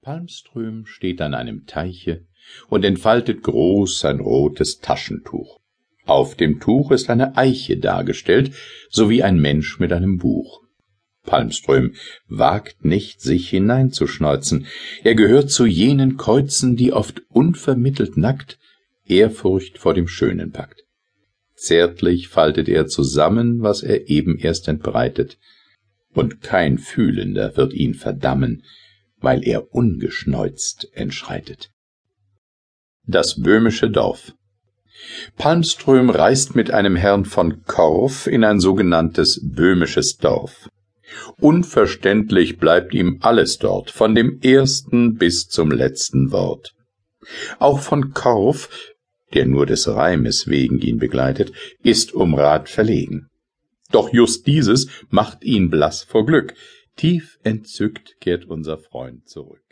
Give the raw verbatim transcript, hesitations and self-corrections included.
Palmström steht an einem Teiche und entfaltet groß sein rotes Taschentuch. Auf dem Tuch ist eine Eiche dargestellt, sowie ein Mensch mit einem Buch. Palmström wagt nicht, sich hineinzuschneuzen. Er gehört zu jenen Käuzen, die oft unvermittelt nackt Ehrfurcht vor dem Schönen packt. Zärtlich faltet er zusammen, was er eben erst entbreitet, und kein Fühlender wird ihn verdammen, weil er ungeschneuzt entschreitet. Das böhmische Dorf. Palmström reist mit einem Herrn von Korff in ein sogenanntes böhmisches Dorf. Unverständlich bleibt ihm alles dort, von dem ersten bis zum letzten Wort. Auch von Korff, der nur des Reimes wegen ihn begleitet, ist um Rat verlegen. Doch just dieses macht ihn blass vor Glück. Tief entzückt kehrt unser Freund zurück.